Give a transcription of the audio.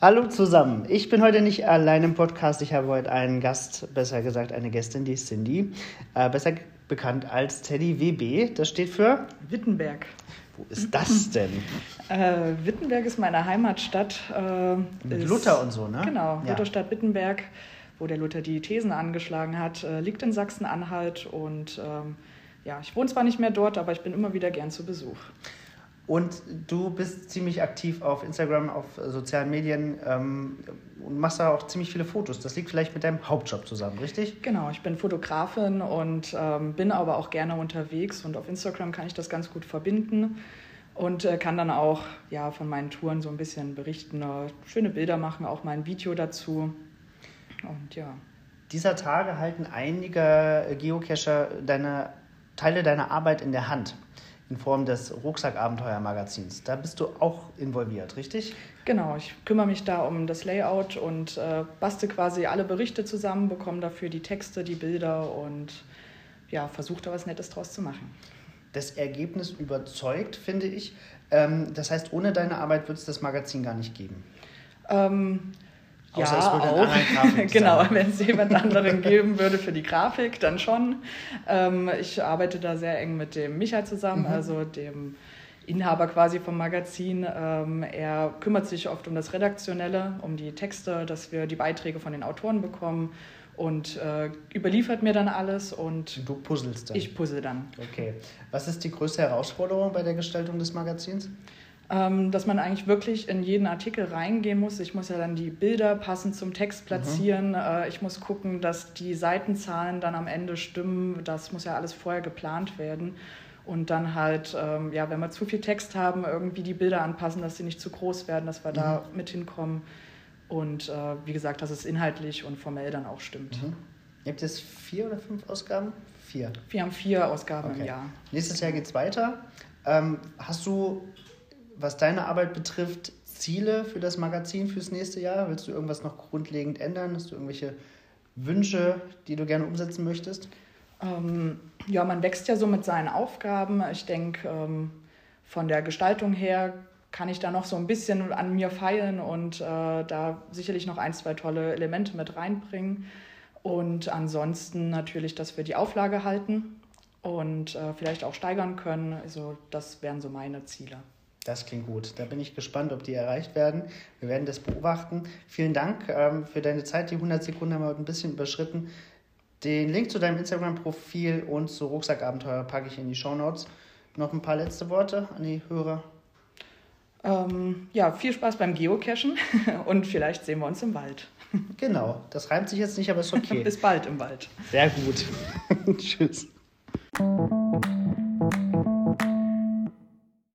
Hallo zusammen, ich bin heute nicht allein im Podcast, ich habe heute einen Gast, besser gesagt eine Gästin, die ist Cindy, besser bekannt als Teddy WB, das steht für Wittenberg. Wo ist das denn? Wittenberg ist meine Heimatstadt. Mit Luther und so, ne? Genau, ja. Lutherstadt Wittenberg, wo der Luther die Thesen angeschlagen hat, liegt in Sachsen-Anhalt und ja, ich wohne zwar nicht mehr dort, aber ich bin immer wieder gern zu Besuch. Und du bist ziemlich aktiv auf Instagram, auf sozialen Medien und machst da auch ziemlich viele Fotos. Das liegt vielleicht mit deinem Hauptjob zusammen, richtig? Genau, ich bin Fotografin und bin aber auch gerne unterwegs. Und auf Instagram kann ich das ganz gut verbinden und kann dann auch ja, von meinen Touren so ein bisschen berichten, schöne Bilder machen, auch mal ein Video dazu. Und ja. Dieser Tage halten einige Geocacher Teile deiner Arbeit in der Hand. In Form des Rucksack-Abenteuer-Magazins. Da bist du auch involviert, richtig? Genau, ich kümmere mich da um das Layout und bastel quasi alle Berichte zusammen, bekomme dafür die Texte, die Bilder und ja, versuche da was Nettes draus zu machen. Das Ergebnis überzeugt, finde ich. Das heißt, ohne deine Arbeit wird es das Magazin gar nicht geben. Außer ja, auch. Genau, wenn es jemand anderen geben würde für die Grafik, dann schon. Ich arbeite da sehr eng mit dem Micha zusammen, also dem Inhaber quasi vom Magazin. Er kümmert sich oft um das Redaktionelle, um die Texte, dass wir die Beiträge von den Autoren bekommen und überliefert mir dann alles. Und du puzzelst dann? Ich puzzle dann. Okay. Was ist die größte Herausforderung bei der Gestaltung des Magazins? Dass man eigentlich wirklich in jeden Artikel reingehen muss. Ich muss ja dann die Bilder passend zum Text platzieren. Ich muss gucken, dass die Seitenzahlen dann am Ende stimmen. Das muss ja alles vorher geplant werden. Und dann halt, ja, wenn wir zu viel Text haben, irgendwie die Bilder anpassen, dass sie nicht zu groß werden, dass wir da mit hinkommen. Und wie gesagt, dass es inhaltlich und formell dann auch stimmt. Ihr habt jetzt 4 oder 5 Ausgaben? 4. Wir haben 4 Ausgaben im Jahr. Nächstes Jahr geht's weiter. Hast du... Was deine Arbeit betrifft, Ziele für das Magazin fürs nächste Jahr? Willst du irgendwas noch grundlegend ändern? Hast du irgendwelche Wünsche, die du gerne umsetzen möchtest? Ja, man wächst ja so mit seinen Aufgaben. Ich denke, von der Gestaltung her kann ich da noch so ein bisschen an mir feilen und da sicherlich noch 1, 2 tolle Elemente mit reinbringen. Und ansonsten natürlich, dass wir die Auflage halten und vielleicht auch steigern können. Also das wären so meine Ziele. Das klingt gut. Da bin ich gespannt, ob die erreicht werden. Wir werden das beobachten. Vielen Dank für deine Zeit. Die 100 Sekunden haben wir heute ein bisschen überschritten. Den Link zu deinem Instagram-Profil und zu Rucksackabenteuer packe ich in die Shownotes. Noch ein paar letzte Worte an die Hörer. Ja, viel Spaß beim Geocachen und vielleicht sehen wir uns im Wald. Genau, das reimt sich jetzt nicht, aber ist okay. Bis bald im Wald. Sehr gut. Tschüss.